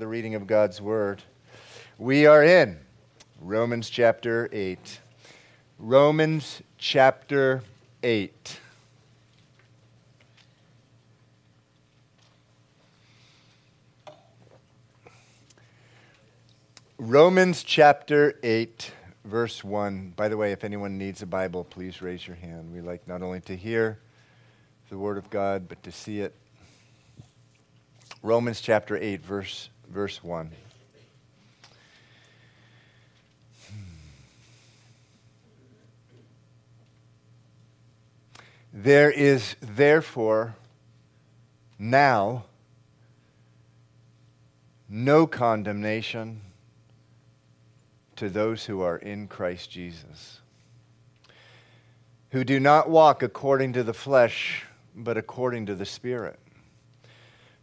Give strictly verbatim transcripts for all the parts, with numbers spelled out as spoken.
The reading of God's Word. We are in Romans chapter eight. Romans chapter eight. Romans chapter eight, verse one. By the way, if anyone needs a Bible, please raise your hand. We like not only to hear the Word of God, but to see it. Romans chapter eight, verse one. Verse one. There is therefore now no condemnation to those who are in Christ Jesus, who do not walk according to the flesh, but according to the Spirit.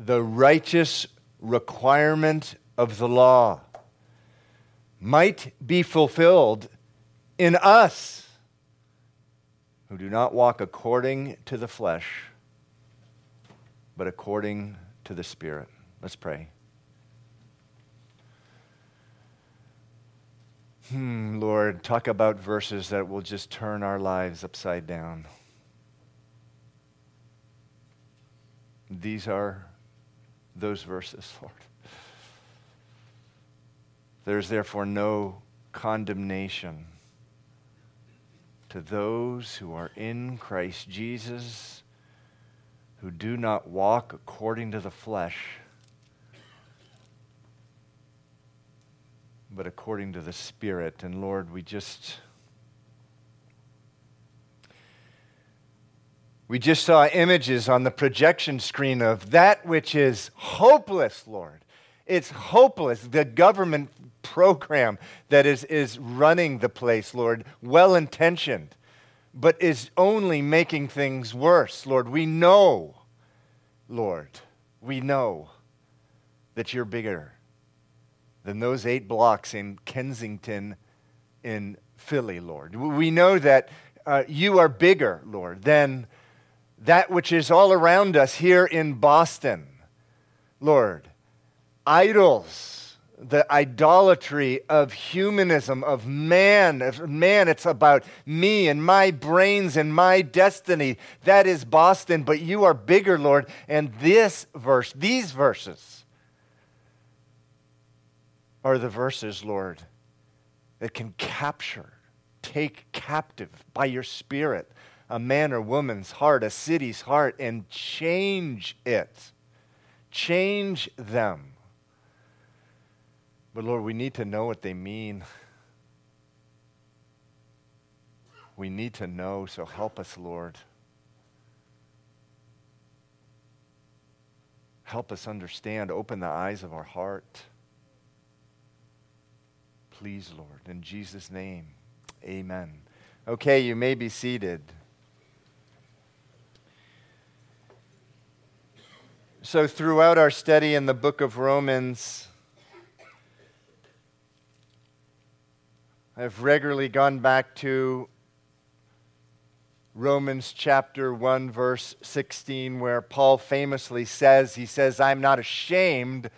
the righteous requirement of the law might be fulfilled in us who do not walk according to the flesh, but according to the Spirit. Let's pray. Hmm, Lord, talk about verses that will just turn our lives upside down. These are those verses, Lord. There is therefore no condemnation to those who are in Christ Jesus, who do not walk according to the flesh, but according to the Spirit. And Lord, we just... We just saw images on the projection screen of that which is hopeless, Lord. It's hopeless. The government program that is, is running the place, Lord, well-intentioned, but is only making things worse, Lord. We know, Lord, we know that you're bigger than those eight blocks in Kensington in Philly, Lord. We know that uh, you are bigger, Lord, than that which is all around us here in Boston, Lord. Idols, the idolatry of humanism, of man, of man, it's about me and my brains and my destiny. That is Boston, but you are bigger, Lord. And this verse, these verses are the verses, Lord, that can capture, take captive by your Spirit, a man or woman's heart, a city's heart, and change it. Change them. But Lord, we need to know what they mean. We need to know, so help us, Lord. Help us understand. Open the eyes of our heart. Please, Lord, in Jesus' name, amen. Okay, you may be seated. So throughout our study in the book of Romans, I've regularly gone back to Romans chapter one, verse sixteen, where Paul famously says, he says, I'm not ashamed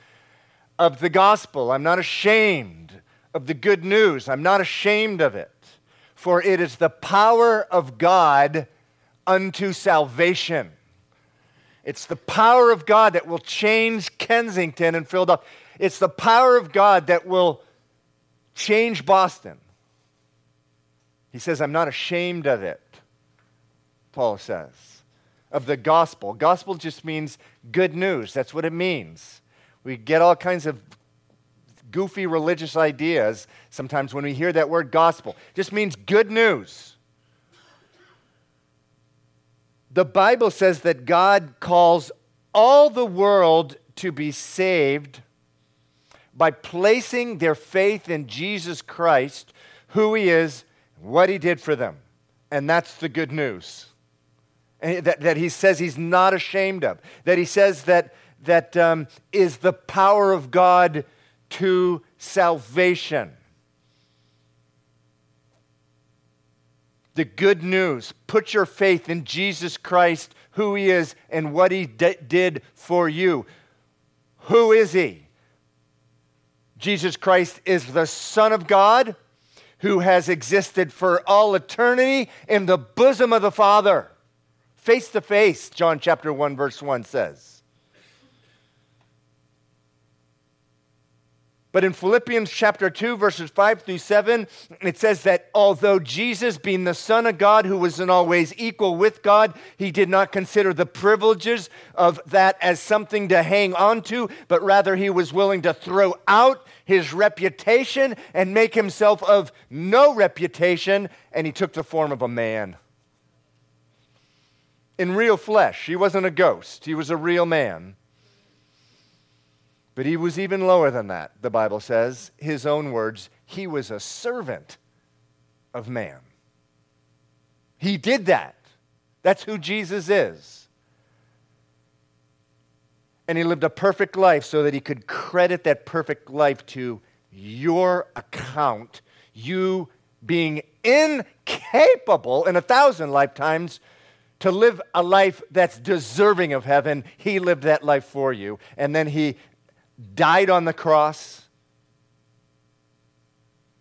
of the gospel. I'm not ashamed of the good news. I'm not ashamed of it. For it is the power of God unto salvation. It's the power of God that will change Kensington and Philadelphia. It's the power of God that will change Boston. He says, I'm not ashamed of it, Paul says, of the gospel. Gospel just means good news. That's what it means. We get all kinds of goofy religious ideas sometimes when we hear that word gospel. It just means good news. The Bible says that God calls all the world to be saved by placing their faith in Jesus Christ, who He is, what He did for them. And that's the good news. And that, that He says He's not ashamed of. That He says that that um, is the power of God to salvation. The good news. Put your faith in Jesus Christ, who He is, and what He d- did for you. Who is He? Jesus Christ is the Son of God, who has existed for all eternity in the bosom of the Father. Face to face, John chapter one, verse one says. But in Philippians chapter two, verses five through seven, it says that although Jesus, being the Son of God, who was in all ways equal with God, He did not consider the privileges of that as something to hang on to, but rather He was willing to throw out His reputation and make Himself of no reputation, and He took the form of a man. In real flesh. He wasn't a ghost. He was a real man. But He was even lower than that, the Bible says. His own words, He was a servant of man. He did that. That's who Jesus is. And He lived a perfect life so that He could credit that perfect life to your account, you being incapable in a thousand lifetimes to live a life that's deserving of heaven. He lived that life for you. And then He died on the cross.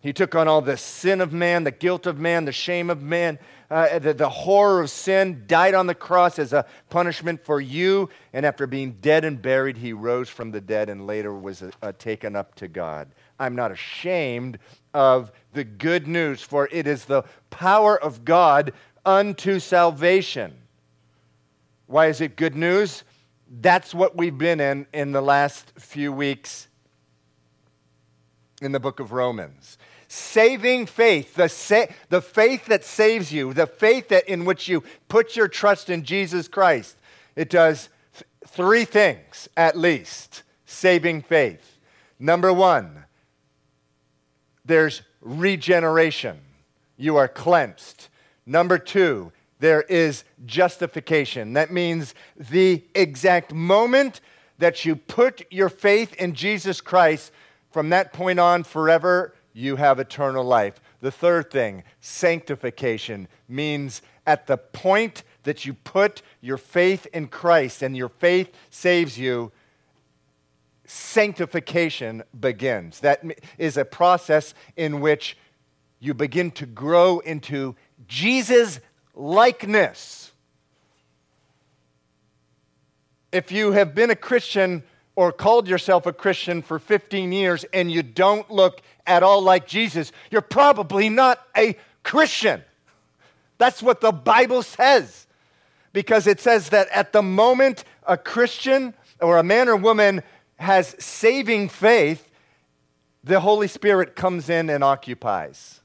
He took on all the sin of man, the guilt of man, the shame of man, uh, the, the horror of sin, died on the cross as a punishment for you. And after being dead and buried, He rose from the dead and later was uh, taken up to God. I'm not ashamed of the good news, for it is the power of God unto salvation. Why is it good news? That's what we've been in in the last few weeks in the book of Romans. Saving faith, the sa- the faith that saves you, the faith that in which you put your trust in Jesus Christ. It does th- three things at least. Saving faith. Number one, there's regeneration. You are cleansed. Number two, there is justification. That means the exact moment that you put your faith in Jesus Christ, from that point on forever, you have eternal life. The third thing, sanctification, means at the point that you put your faith in Christ and your faith saves you, sanctification begins. That is a process in which you begin to grow into Jesus' likeness. If you have been a Christian or called yourself a Christian for fifteen years and you don't look at all like Jesus, you're probably not a Christian. That's what the Bible says, because it says that at the moment a Christian or a man or woman has saving faith, the Holy Spirit comes in and occupies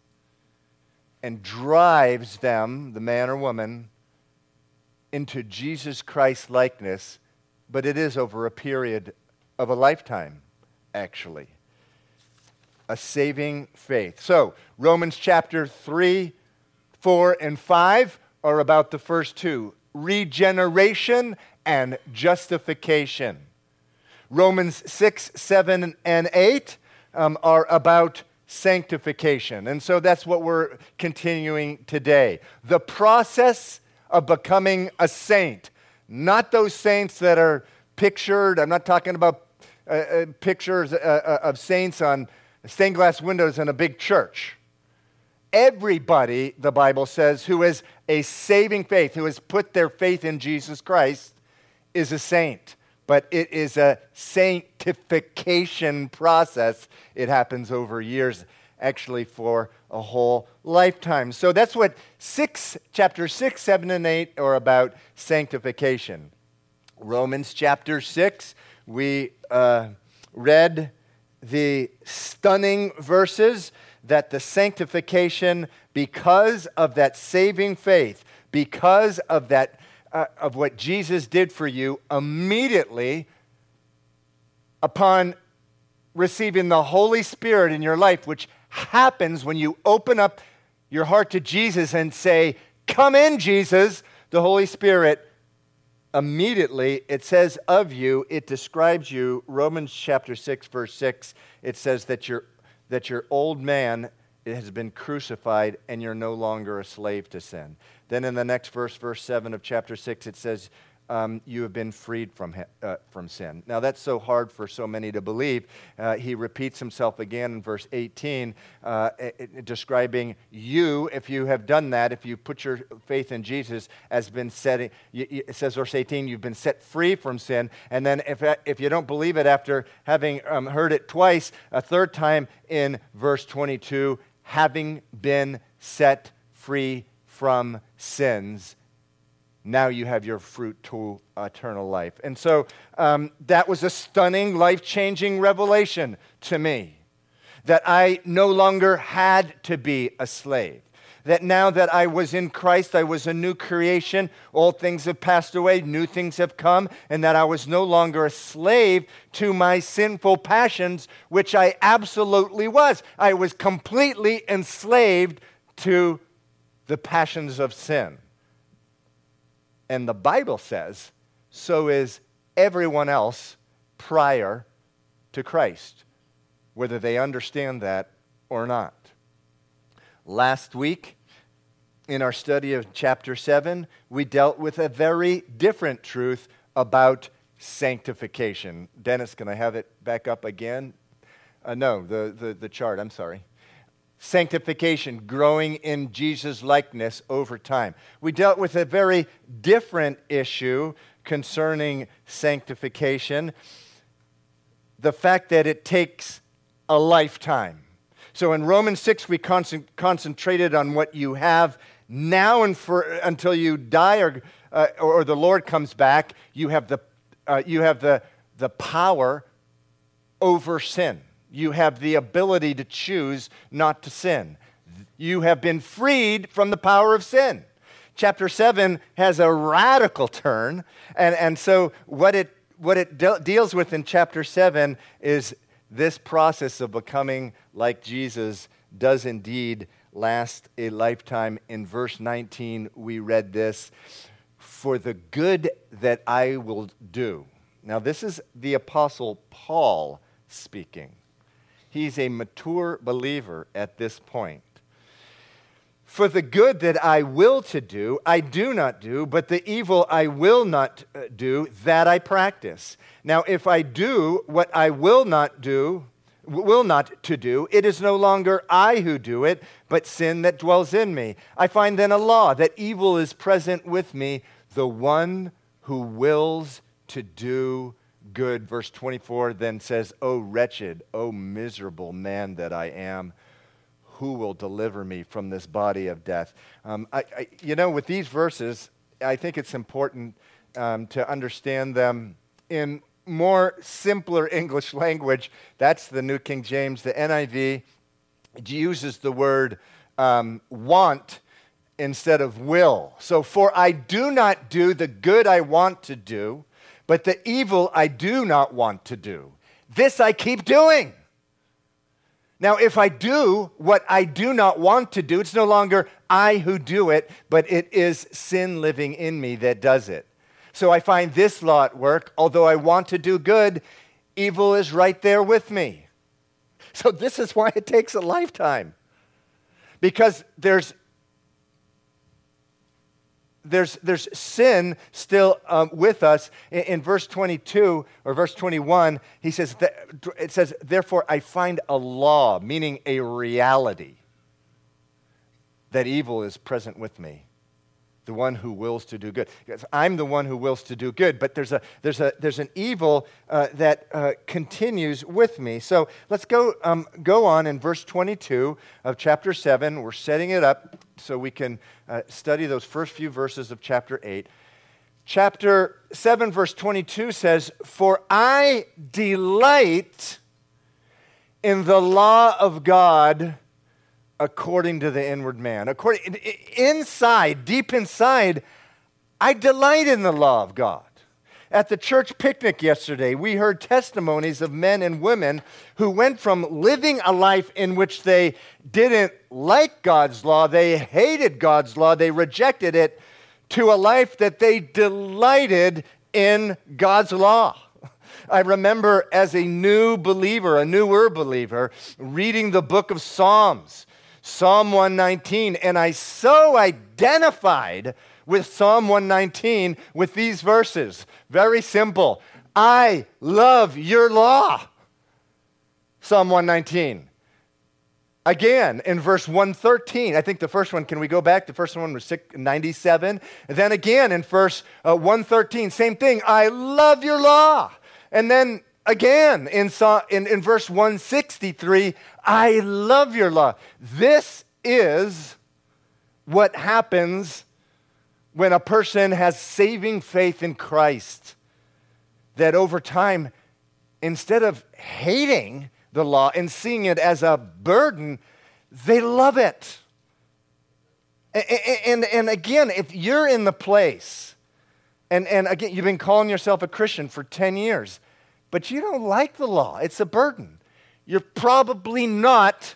and drives them, the man or woman, into Jesus Christ's likeness, but it is over a period of a lifetime, actually. A saving faith. So, Romans chapter three, four, and five are about the first two, regeneration and justification. Romans six, seven, and eight um, are about sanctification. And so that's what we're continuing today. The process of becoming a saint. Not those saints that are pictured. I'm not talking about uh, uh, pictures uh, uh, of saints on stained glass windows in a big church. Everybody, the Bible says, who has a saving faith, who has put their faith in Jesus Christ, is a saint. But it is a sanctification process. It happens over years, actually for a whole lifetime. So that's what six, chapter six, seven, and eight are about sanctification. Romans chapter six, we uh, read the stunning verses that the sanctification, because of that saving faith, because of that Uh, of what Jesus did for you, immediately upon receiving the Holy Spirit in your life, which happens when you open up your heart to Jesus and say, "Come in, Jesus," the Holy Spirit immediately, it says of you, it describes you, Romans chapter six, verse six, it says that your that your old man has been crucified and you're no longer a slave to sin. Then in the next verse, verse seven of chapter six, it says um, you have been freed from uh, from sin. Now that's so hard for so many to believe. Uh, he repeats himself again in verse eighteen, uh, it, it, describing you, if you have done that, if you put your faith in Jesus, has been set. It says verse eighteen, you've been set free from sin. And then if if you don't believe it after having um, heard it twice, a third time in verse twenty-two, having been set free from sins, now you have your fruit to eternal life. And so um, that was a stunning, life-changing revelation to me, that I no longer had to be a slave, that now that I was in Christ, I was a new creation, old things have passed away, new things have come, and that I was no longer a slave to my sinful passions, which I absolutely was. I was completely enslaved to the passions of sin. And the Bible says, so is everyone else prior to Christ, whether they understand that or not. Last week, in our study of chapter seven, we dealt with a very different truth about sanctification. Dennis, can I have it back up again? Uh, no, the, the, the chart, I'm sorry. Sanctification, growing in Jesus' likeness over time. We dealt with a very different issue concerning sanctification, the fact that it takes a lifetime. So in Romans six, we con- concentrated on what you have now and for until you die or uh, or the Lord comes back. You have the uh, you have the the power over sin. You have the ability to choose not to sin. You have been freed from the power of sin. Chapter seven has a radical turn. And, and so what it, what it de- deals with in chapter seven is this process of becoming like Jesus does indeed last a lifetime. In verse nineteen, we read this, "For the good that I will do." Now this is the Apostle Paul speaking. He's a mature believer at this point. "For the good that I will to do, I do not do, but the evil I will not do, that I practice. Now, if I do what I will not do, will not to do, it is no longer I who do it, but sin that dwells in me. I find then a law that evil is present with me, the one who wills to do good." Verse twenty-four then says, "O wretched, O miserable man that I am, who will deliver me from this body of death?" Um, I, I, you know, with these verses, I think it's important um, to understand them in more simpler English language. That's the New King James. The N I V uses the word um, want instead of will. So, "For I do not do the good I want to do, but the evil I do not want to do. This I keep doing. Now, if I do what I do not want to do, it's no longer I who do it, but it is sin living in me that does it. So I find this law at work. Although I want to do good, evil is right there with me." So this is why it takes a lifetime. Because there's There's there's sin still um, with us. In, in verse twenty-two or verse twenty-one, he says that, it says, "Therefore I find a law," meaning a reality, "that evil is present with me, the one who wills to do good." I'm the one who wills to do good, but there's a there's a there's an evil uh, that uh, continues with me. So let's go um, go on in verse twenty-two of chapter seven. We're setting it up so we can uh, study those first few verses of chapter eight. Chapter seven, verse twenty-two says, "For I delight in the law of God according to the inward man." According, inside, deep inside, I delight in the law of God. At the church picnic yesterday, we heard testimonies of men and women who went from living a life in which they didn't like God's law, they hated God's law, they rejected it, to a life that they delighted in God's law. I remember as a new believer, a newer believer, reading the book of Psalms, Psalm one nineteen, and I so identified with Psalm one nineteen with these verses. Very simple. I love your law. Psalm one nineteen. Again, in verse one thirteen, I think the first one, can we go back? The first one was ninety-seven. And then again in verse uh, one thirteen, same thing. I love your law. And then again in, in, in verse one sixty-three, I love your law. This is what happens when a person has saving faith in Christ, that over time, instead of hating the law and seeing it as a burden, they love it. And, and, and again, if you're in the place, and, and again, you've been calling yourself a Christian for ten years, but you don't like the law, it's a burden, you're probably not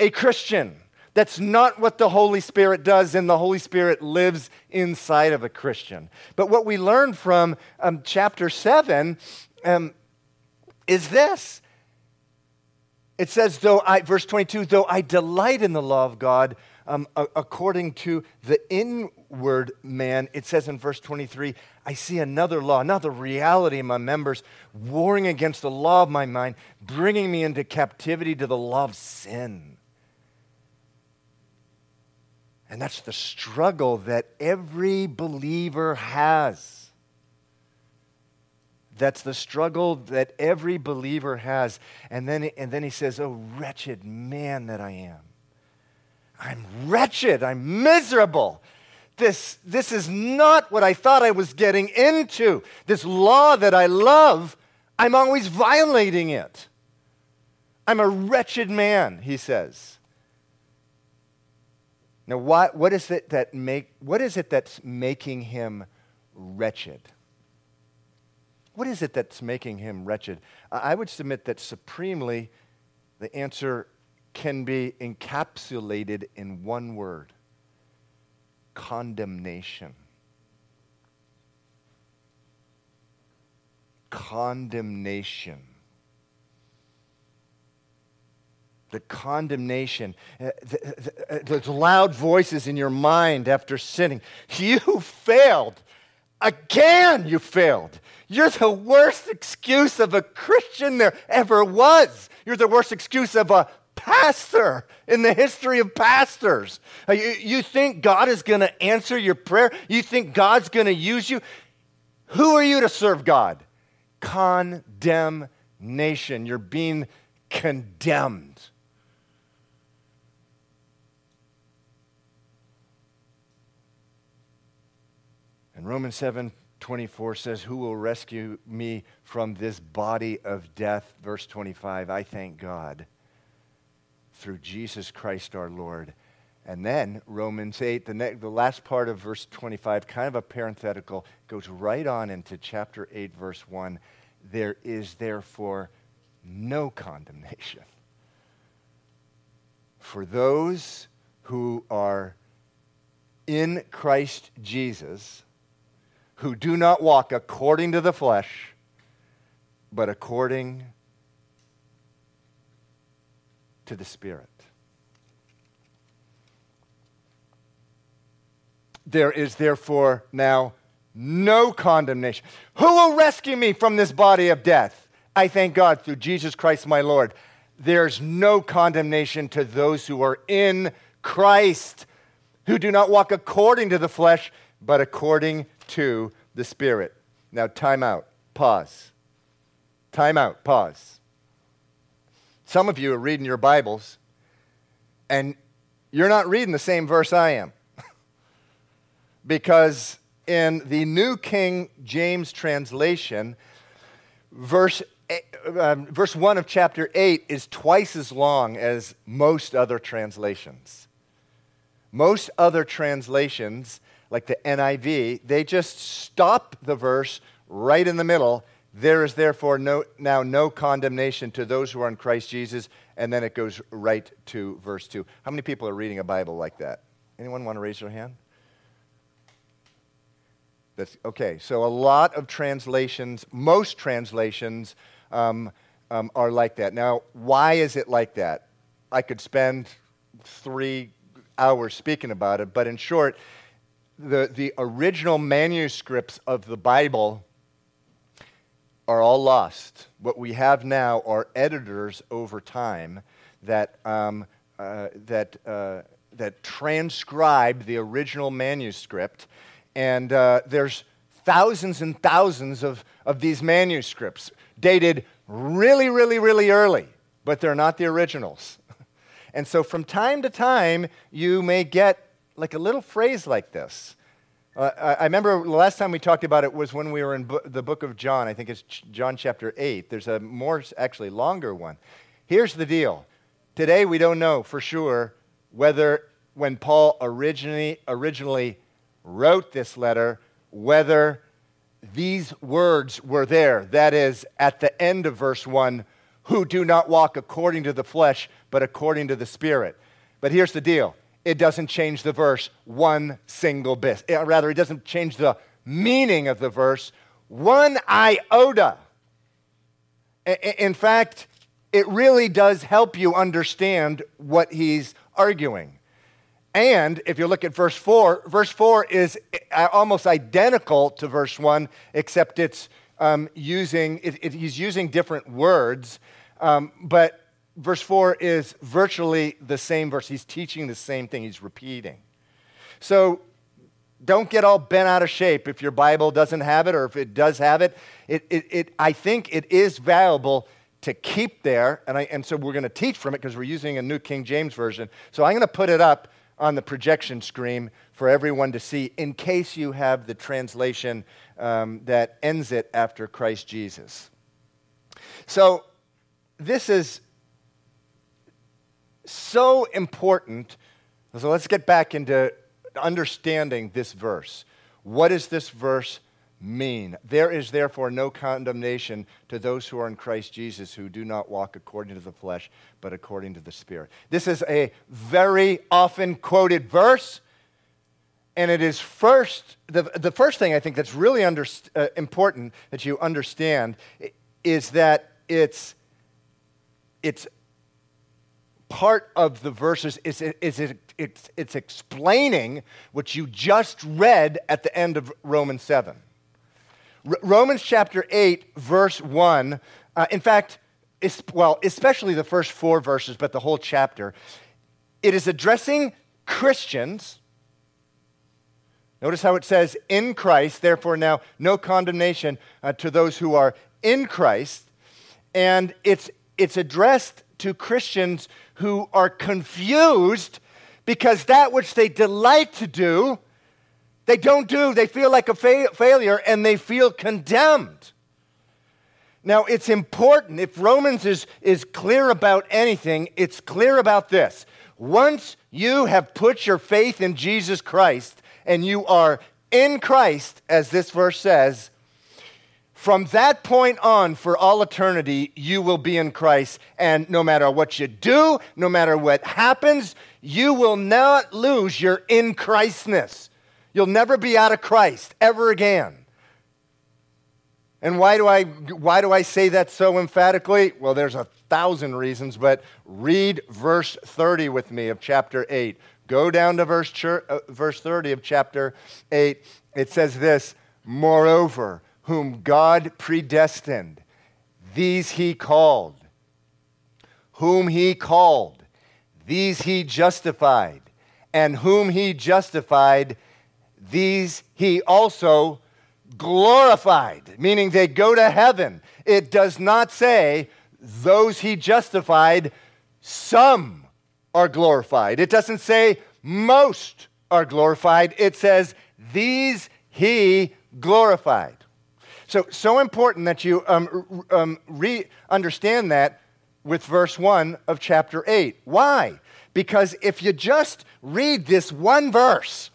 a Christian. That's not what the Holy Spirit does, and the Holy Spirit lives inside of a Christian. But what we learn from um, chapter seven um, is this. It says, though I, verse twenty-two, though I delight in the law of God, um, a- according to the inward man, it says in verse twenty-three, I see another law, another reality in my members, warring against the law of my mind, bringing me into captivity to the law of sin. And that's the struggle that every believer has. That's the struggle that every believer has. And then, and then he says, oh, wretched man that I am. I'm wretched. I'm miserable. This, this is not what I thought I was getting into. This law that I love, I'm always violating it. I'm a wretched man, he says. Now, what, what is it that make what is it that's making him wretched? What is it that's making him wretched? I would submit that supremely, the answer can be encapsulated in one word: condemnation. Condemnation. The condemnation, uh, the, the, the, the loud voices in your mind after sinning. You failed. Again, you failed. You're the worst excuse of a Christian there ever was. You're the worst excuse of a pastor in the history of pastors. You, you think God is going to answer your prayer? You think God's going to use you? Who are you to serve God? Condemnation. You're being condemned. And Romans seven twenty-four says, who will rescue me from this body of death? Verse twenty-five, I thank God through Jesus Christ our Lord. And then Romans eight, the, next, the last part of verse twenty-five, kind of a parenthetical, goes right on into chapter eight, verse one. There is therefore no condemnation for those who are in Christ Jesus, who do not walk according to the flesh, but according to the Spirit. There is therefore now no condemnation. Who will rescue me from this body of death? I thank God through Jesus Christ my Lord. There's no condemnation to those who are in Christ, who do not walk according to the flesh, but according to the Spirit. Now, time out, pause. Time out, pause. Some of you are reading your Bibles, and you're not reading the same verse I am. Because in the New King James translation, verse eight, um, verse one of chapter eight is twice as long as most other translations. Most other translations, like the N I V, they just stop the verse right in the middle, there is therefore no, now no condemnation to those who are in Christ Jesus. And then it goes right to verse two. How many people are reading a Bible like that? Anyone want to raise their hand? That's, okay, so a lot of translations, most translations um, um, are like that. Now, why is it like that? I could spend three hours speaking about it, but in short, the, the original manuscripts of the Bible are all lost. What we have now are editors over time that um, uh, that uh, that transcribe the original manuscript. And uh, there's thousands and thousands of, of these manuscripts dated really, really, really early, but they're not the originals. And so from time to time, you may get like a little phrase like this. Uh, I, I remember the last time we talked about it was when we were in bo- the book of John. I think it's ch- John chapter eight. There's a more, actually, longer one. Here's the deal. Today, we don't know for sure whether when Paul originally originally wrote this letter, whether these words were there. That is, at the end of verse one, who do not walk according to the flesh, but according to the Spirit. But here's the deal. It doesn't change the verse one single bit. Rather, it doesn't change the meaning of the verse one iota. In fact, it really does help you understand what he's arguing. And if you look at verse four, verse four is almost identical to verse one, except it's um, using, it, it, he's using different words, um, but verse four is virtually the same verse. He's teaching the same thing. He's repeating. So don't get all bent out of shape if your Bible doesn't have it, or if it does have it. It, it, it I think it is valuable to keep there, and, I, and so we're going to teach from it because we're using a New King James Version. So I'm going to put it up on the projection screen for everyone to see, in case you have the translation um, that ends it after Christ Jesus. So this is so important. So let's get back into understanding this verse. What does this verse mean? There is therefore no condemnation to those who are in Christ Jesus, who do not walk according to the flesh, but according to the Spirit. This is a very often quoted verse, and it is first, the, the first thing I think that's really under, uh, important that you understand is that it's, it's part of the verses, is it, is it, it's, it's explaining what you just read at the end of Romans seven. Romans chapter eight, verse one, uh, in fact, it's, well, especially the first four verses, but the whole chapter, it is addressing Christians. Notice how it says, in Christ, therefore now no condemnation uh, to those who are in Christ. And it's, it's addressed to Christians who are confused because that which they delight to do, they don't do. They feel like a fa- failure, and they feel condemned. Now, it's important. If Romans is, is clear about anything, it's clear about this. Once you have put your faith in Jesus Christ, and you are in Christ, as this verse says, from that point on, for all eternity, you will be in Christ. And no matter what you do, no matter what happens, you will not lose your in Christness. You'll never be out of Christ ever again. And why do I why do I say that so emphatically? Well, there's a thousand reasons, but read verse thirty with me of chapter eight. Go down to verse uh, verse thirty of chapter eight. It says this, moreover, whom God predestined, these he called. Whom he called, these he justified. And whom he justified, these he also glorified, meaning they go to heaven. It does not say those he justified, some are glorified. It doesn't say most are glorified. It says these he glorified. So, so important that you um, um, re- understand that with verse one of chapter eight. Why? Because if you just read this one verse,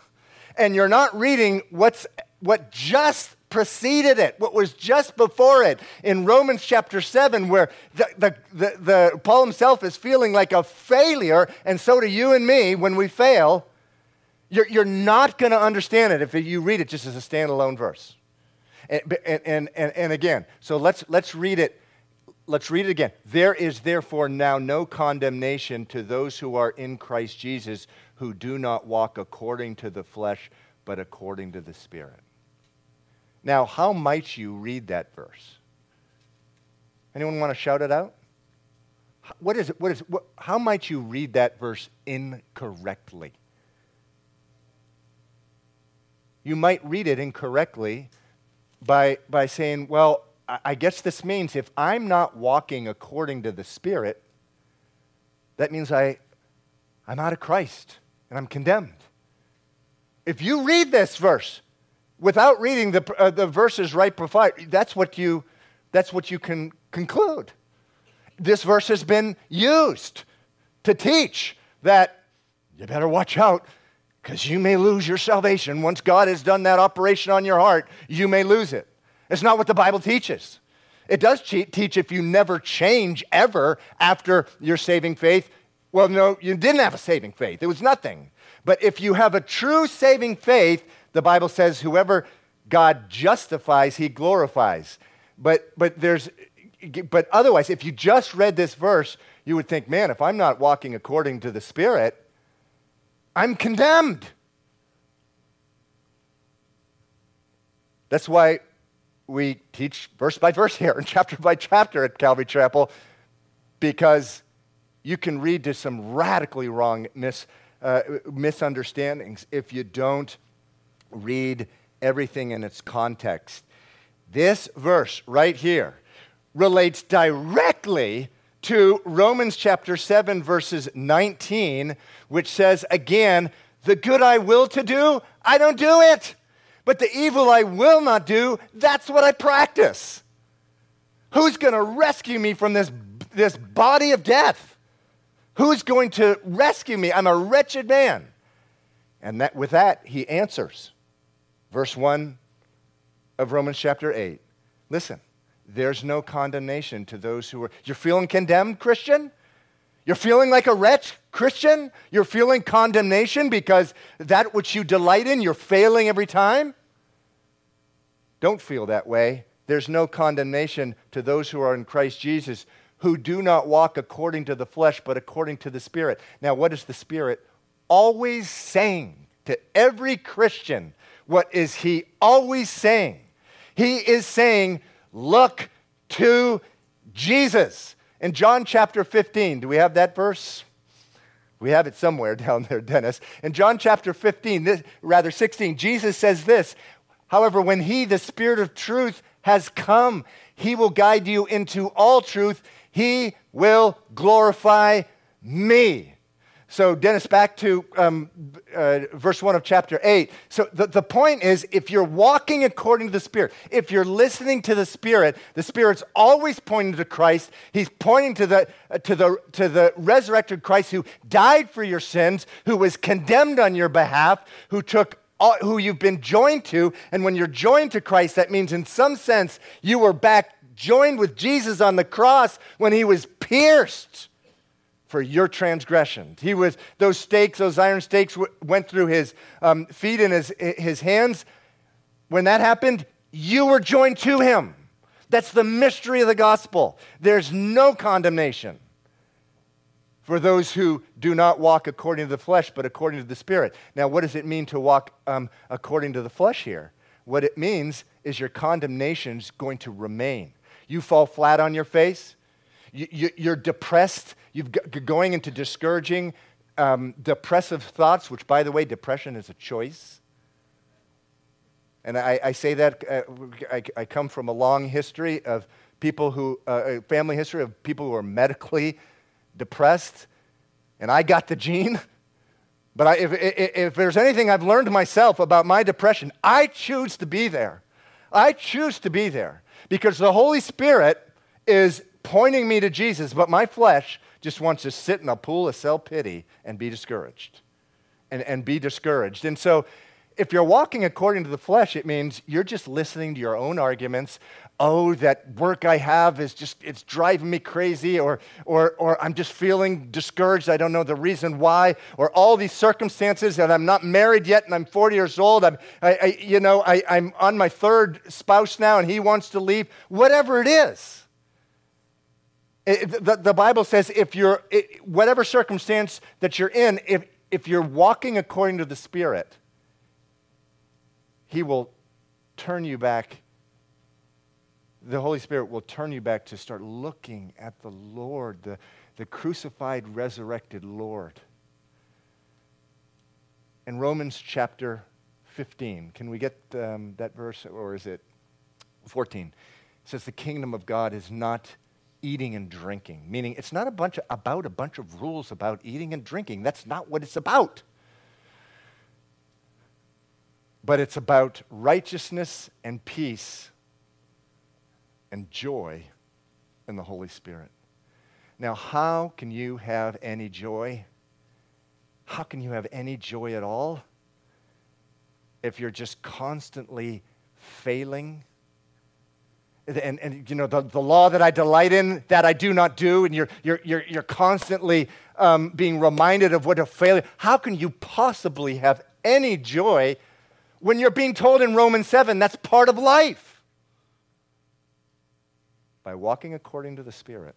and you're not reading what's what just preceded it, what was just before it in Romans chapter seven, where the, the, the, the Paul himself is feeling like a failure, and so do you and me when we fail. You're, you're not going to understand it if you read it just as a standalone verse. And, and, and, and again, so let's, let's read it. Let's read it again. There is therefore now no condemnation to those who are in Christ Jesus, who do not walk according to the flesh, but according to the Spirit. Now, how might you read that verse? Anyone want to shout it out? What is it? What is it? What, how might you read that verse incorrectly? You might read it incorrectly by, by saying, well, I guess this means if I'm not walking according to the Spirit, that means I, I'm out of Christ and I'm condemned. If you read this verse without reading the uh, the verses right before, that's what you that's what you can conclude. This verse has been used to teach that you better watch out, because you may lose your salvation. Once God has done that operation on your heart, you may lose it. It's not what the Bible teaches. It does teach if you never change ever after your saving faith. Well, no, you didn't have a saving faith. It was nothing. But if you have a true saving faith, the Bible says whoever God justifies, he glorifies. But but there's but otherwise, if you just read this verse, you would think, man, if I'm not walking according to the Spirit, I'm condemned. That's why we teach verse by verse here and chapter by chapter at Calvary Chapel, because you can read to some radically wrong mis, uh, misunderstandings if you don't read everything in its context. This verse right here relates directly to Romans chapter seven, verses nineteen, which says, again, the good I will to do, I don't do it. But the evil I will not do, that's what I practice. Who's going to rescue me from this, this body of death? Who's going to rescue me? I'm a wretched man. And that with that, he answers. Verse one of Romans chapter eight. Listen, there's no condemnation to those who are... You're feeling condemned, Christian? You're feeling like a wretch, Christian? You're feeling condemnation because that which you delight in, you're failing every time? Don't feel that way. There's no condemnation to those who are in Christ Jesus, who do not walk according to the flesh, but according to the Spirit. Now, what is the Spirit always saying to every Christian? What is he always saying? He is saying, look to Jesus. In John chapter fifteen, do we have that verse? We have it somewhere down there, Dennis. In John chapter fifteen, this, rather sixteen, Jesus says this, however, when he, the Spirit of truth, has come, he will guide you into all truth. He will glorify me. So, Dennis, back to um, uh, verse one of chapter eight. So the, the point is, if you're walking according to the Spirit, if you're listening to the Spirit, the Spirit's always pointing to Christ. He's pointing to the, uh, to the, to the resurrected Christ who died for your sins, who was condemned on your behalf, who took all, who you've been joined to. And when you're joined to Christ, that means in some sense you were back joined with Jesus on the cross when he was pierced for your transgressions. He was, those stakes, those iron stakes w- went through his um, feet and his, his hands. When that happened, you were joined to him. That's the mystery of the gospel. There's no condemnation for those who do not walk according to the flesh, but according to the Spirit. Now, what does it mean to walk um, according to the flesh here? What it means is your condemnation's going to remain. You fall flat on your face. You're depressed. You're going into discouraging, um, depressive thoughts, which, by the way, depression is a choice. And I, I say that, uh, I, I come from a long history of people who, uh, a family history of people who are medically depressed. And I got the gene. But I, if, if there's anything I've learned myself about my depression, I choose to be there. I choose to be there. Because the Holy Spirit is pointing me to Jesus, but my flesh just wants to sit in a pool of self-pity and be discouraged, and, and be discouraged. And so If you're walking according to the flesh, it means you're just listening to your own arguments. Oh, that work I have is just, it's driving me crazy, or or or I'm just feeling discouraged. I don't know the reason why, or all these circumstances, and I'm not married yet, and I'm forty years old. I'm, I, I you know, I, I'm on my third spouse now, and he wants to leave. Whatever it is, it, the, the Bible says if you're, it, whatever circumstance that you're in, if if you're walking according to the Spirit, He will turn you back. The Holy Spirit will turn you back to start looking at the Lord, the, the crucified, resurrected Lord. In Romans chapter fifteen, can we get um, that verse, or is it fourteen? It says, the kingdom of God is not eating and drinking, meaning it's not a bunch of, about a bunch of rules about eating and drinking. That's not what it's about. But it's about righteousness and peace and joy in the Holy Spirit. Now, how can you have any joy? How can you have any joy at all if you're just constantly failing? And, and you know, the, the law that I delight in, that I do not do, and you're you're you're, you're constantly um, being reminded of what a failure. How can you possibly have any joy when you're being told in Romans seven, that's part of life? By walking according to the Spirit.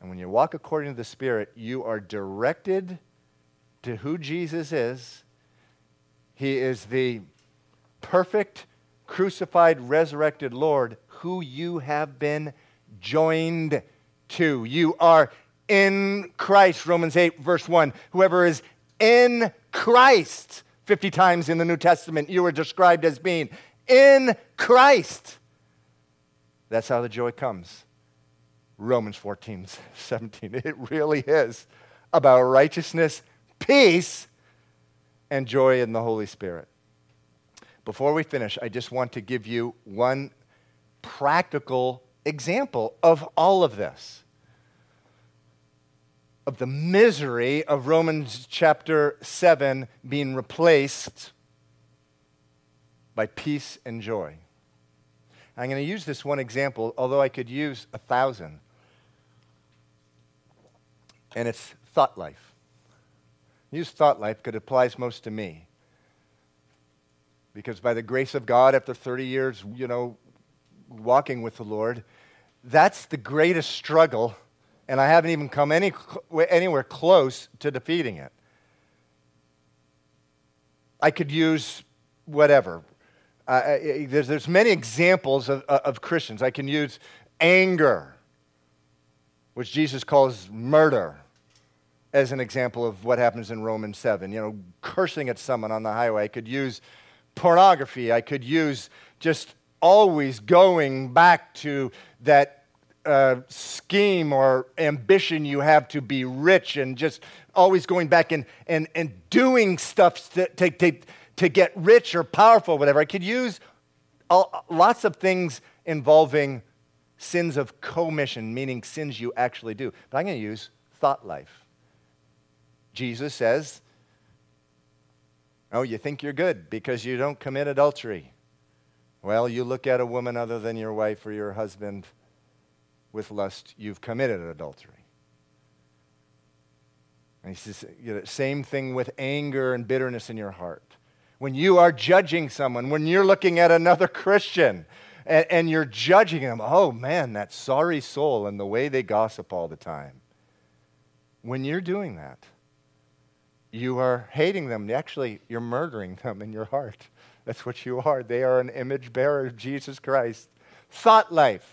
And when you walk according to the Spirit, you are directed to who Jesus is. He is the perfect, crucified, resurrected Lord who you have been joined to. You are in Christ, Romans eight, verse one. Whoever is in Christ, fifty times in the New Testament, you were described as being in Christ. That's how the joy comes. Romans fourteen, seventeen. It really is about righteousness, peace, and joy in the Holy Spirit. Before we finish, I just want to give you one practical example of all of this, of the misery of Romans chapter seven being replaced by peace and joy. I'm going to use this one example, although I could use a thousand. And it's thought life. Use thought life because it applies most to me. Because by the grace of God, after thirty years, you know, walking with the Lord, that's the greatest struggle. And I haven't even come any anywhere close to defeating it. I could use whatever. Uh, there's, there's many examples of, of Christians. I can use anger, which Jesus calls murder, as an example of what happens in Romans seven. You know, cursing at someone on the highway. I could use pornography. I could use just always going back to that Uh, scheme or ambition you have to be rich, and just always going back and and, and doing stuff to, to, to, to get rich or powerful, whatever. I could use all, lots of things involving sins of commission, meaning sins you actually do. But I'm going to use thought life. Jesus says, oh, you think you're good because you don't commit adultery. Well, you look at a woman other than your wife or your husband with lust, you've committed adultery. And he says, you know, same thing with anger and bitterness in your heart. When you are judging someone, when you're looking at another Christian and, and you're judging them, oh man, that sorry soul and the way they gossip all the time. When you're doing that, you are hating them. Actually, you're murdering them in your heart. That's what you are. They are an image bearer of Jesus Christ. Thought life.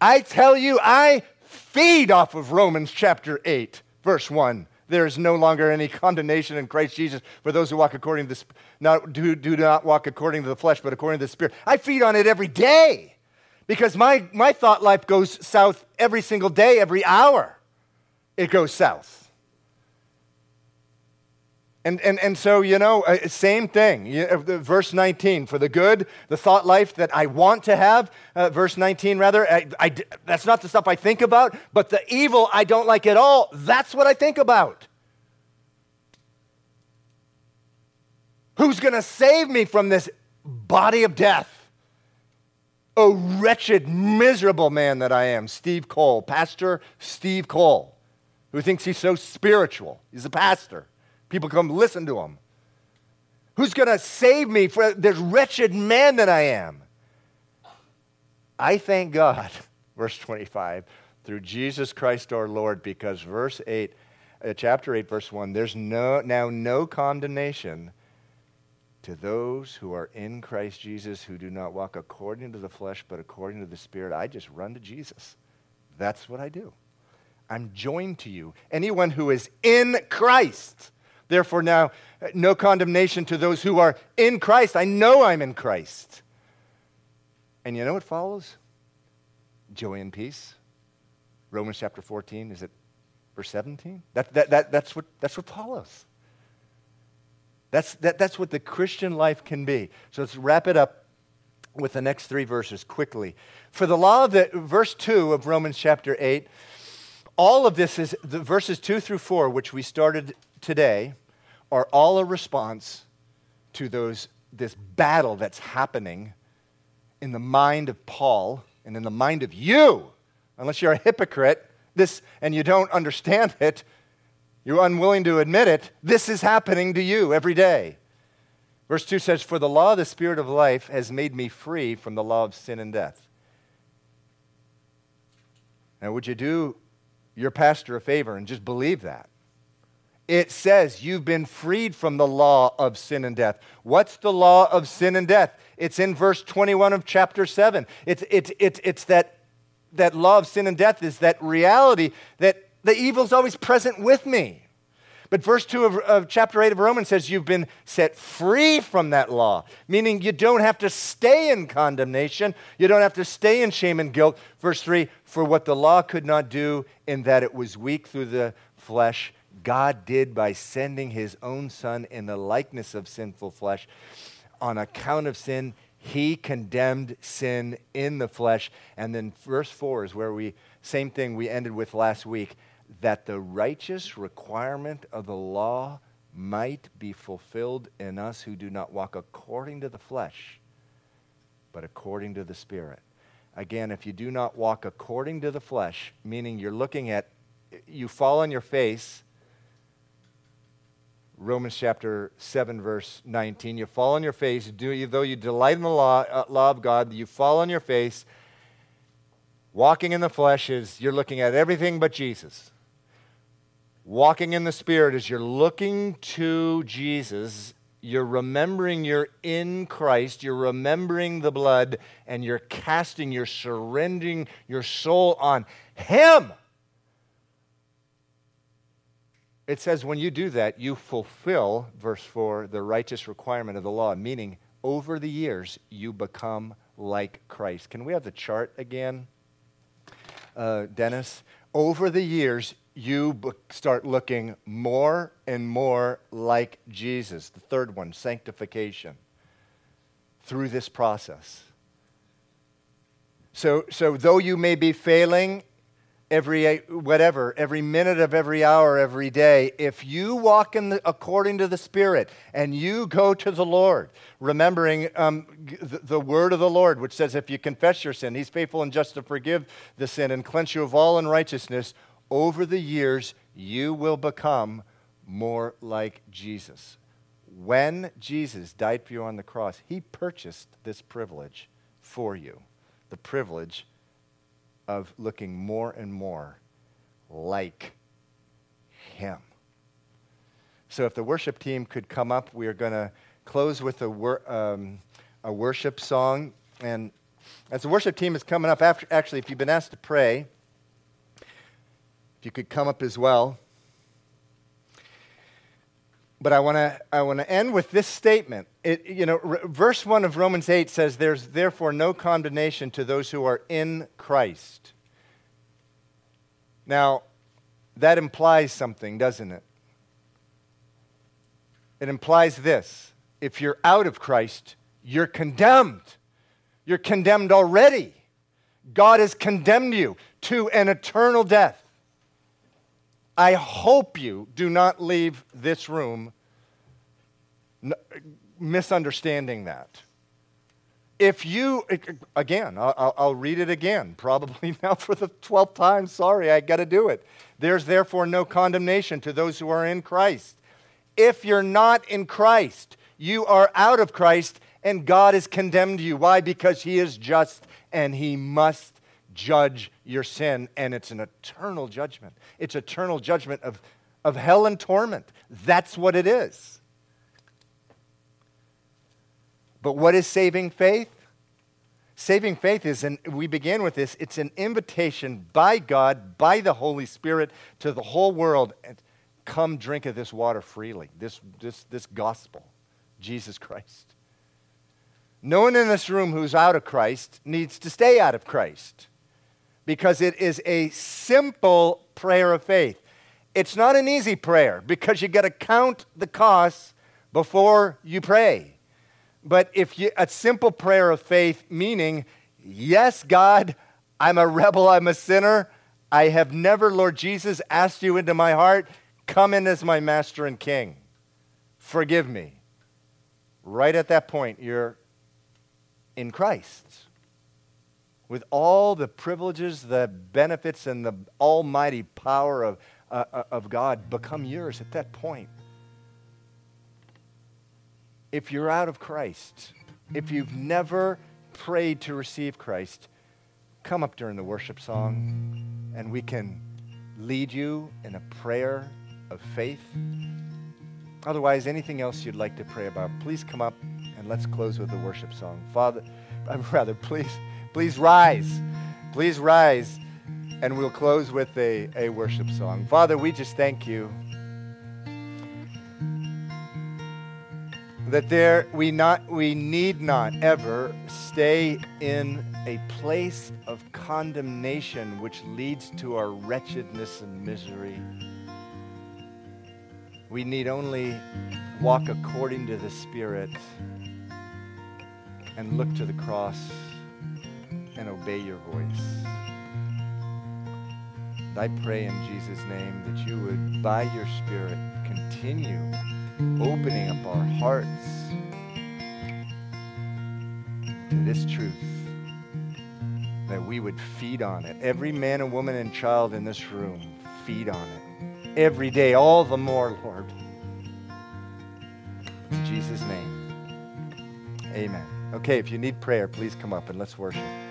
I tell you, I feed off of Romans chapter eight, verse one. There is no longer any condemnation in Christ Jesus for those who walk according to the not do, do not walk according to the flesh, but according to the Spirit. I feed on it every day because my, my thought life goes south every single day, every hour. It goes south. And and and so, you know, same thing. Verse nineteen, for the good, the thought life that I want to have, uh, verse nineteen rather, I, I, that's not the stuff I think about, but the evil I don't like at all, that's what I think about. Who's going to save me from this body of death? Oh, wretched, miserable man that I am. Steve Cole, Pastor Steve Cole, who thinks he's so spiritual. He's a pastor. People come listen to him. Who's going to save me from this wretched man that I am? I thank God, verse twenty-five, through Jesus Christ our Lord, because verse eight, uh, chapter eight, verse one, there's no now no condemnation to those who are in Christ Jesus, who do not walk according to the flesh, but according to the Spirit. I just run to Jesus. That's what I do. I'm joined to you. Anyone who is in Christ. Therefore now, no condemnation to those who are in Christ. I know I'm in Christ. And you know what follows? Joy and peace. Romans chapter fourteen, is it verse seventeen? That, that, that, that's, what, that's what follows. That's, that, that's what the Christian life can be. So let's wrap it up with the next three verses quickly. For the law of the, verse two of Romans chapter eight, all of this is, the verses two through four, which we started today, are all a response to those this battle that's happening in the mind of Paul and in the mind of you. Unless you're a hypocrite, this and you don't understand it, you're unwilling to admit it, this is happening to you every day. Verse two says, for the law of the Spirit of life has made me free from the law of sin and death. Now, would you do your pastor a favor and just believe that? It says you've been freed from the law of sin and death. What's the law of sin and death? It's in verse twenty-one of chapter seven. It's, it's, it's, it's that, that law of sin and death is that reality that the evil's always present with me. But verse two of, of chapter eight of Romans says you've been set free from that law, meaning you don't have to stay in condemnation. You don't have to stay in shame and guilt. Verse three, for what the law could not do in that it was weak through the flesh, God did by sending his own son in the likeness of sinful flesh. On account of sin, he condemned sin in the flesh. And then verse four is where we, same thing we ended with last week, that the righteous requirement of the law might be fulfilled in us who do not walk according to the flesh, but according to the Spirit. Again, if you do not walk according to the flesh, meaning you're looking at, you fall on your face, Romans chapter seven, verse nineteen, you fall on your face, do, though you delight in the law, uh, law of God, you fall on your face. Walking in the flesh is you're looking at everything but Jesus. Walking in the Spirit is you're looking to Jesus, you're remembering you're in Christ, you're remembering the blood, and you're casting, you're surrendering your soul on Him. It says when you do that, you fulfill, verse four, the righteous requirement of the law, meaning over the years, you become like Christ. Can we have the chart again, uh, Dennis? Over the years, you be- start looking more and more like Jesus. The third one, sanctification, through this process. So, so though you may be failing every whatever, every minute of every hour, every day, if you walk in the, according to the Spirit and you go to the Lord, remembering um, the, the word of the Lord, which says if you confess your sin, he's faithful and just to forgive the sin and cleanse you of all unrighteousness, over the years you will become more like Jesus. When Jesus died for you on the cross, he purchased this privilege for you, the privilege of looking more and more like Him. So if the worship team could come up, we are going to close with a, wor- um, a worship song. And as the worship team is coming up, after, actually, if you've been asked to pray, if you could come up as well. But I want to I want to end with this statement. It, you know, r- verse one of Romans eight says, "There's therefore no condemnation to those who are in Christ." Now, that implies something, doesn't it? It implies this: if you're out of Christ, you're condemned. You're condemned already. God has condemned you to an eternal death. I hope you do not leave this room misunderstanding that. If you, again, I'll, I'll read it again, probably now for the twelfth time. Sorry, I got to do it. There's therefore no condemnation to those who are in Christ. If you're not in Christ, you are out of Christ, and God has condemned you. Why? Because He is just, and He must judge your sin, and it's an eternal judgment. It's eternal judgment of, of hell and torment. That's what it is. But what is saving faith? Saving faith is, and we began with this, it's an invitation by God, by the Holy Spirit, to the whole world. Come drink of this water freely, this, this, this gospel, Jesus Christ. No one in this room who's out of Christ needs to stay out of Christ, because it is a simple prayer of faith. It's not an easy prayer, because you got to count the costs before you pray. But if you, a simple prayer of faith, meaning, yes, God, I'm a rebel, I'm a sinner. I have never, Lord Jesus, asked you into my heart. Come in as my master and king. Forgive me. Right at that point, you're in Christ with all the privileges, the benefits, and the almighty power of, uh, of God become yours at that point. If you're out of Christ, if you've never prayed to receive Christ, come up during the worship song, and we can lead you in a prayer of faith. Otherwise, anything else you'd like to pray about, please come up, and let's close with the worship song. Father, I'm rather, please, please rise. Please rise, and we'll close with a, a worship song. Father, we just thank you that there we not we need not ever stay in a place of condemnation which leads to our wretchedness and misery. We need only walk according to the Spirit and look to the cross and obey your voice. And I pray in Jesus' name that you would, by your Spirit, continue opening up our hearts to this truth, that we would feed on it. Every man and woman and child in this room, feed on it every day, all the more, Lord. In Jesus' name, amen. Okay, if you need prayer, please come up and let's worship.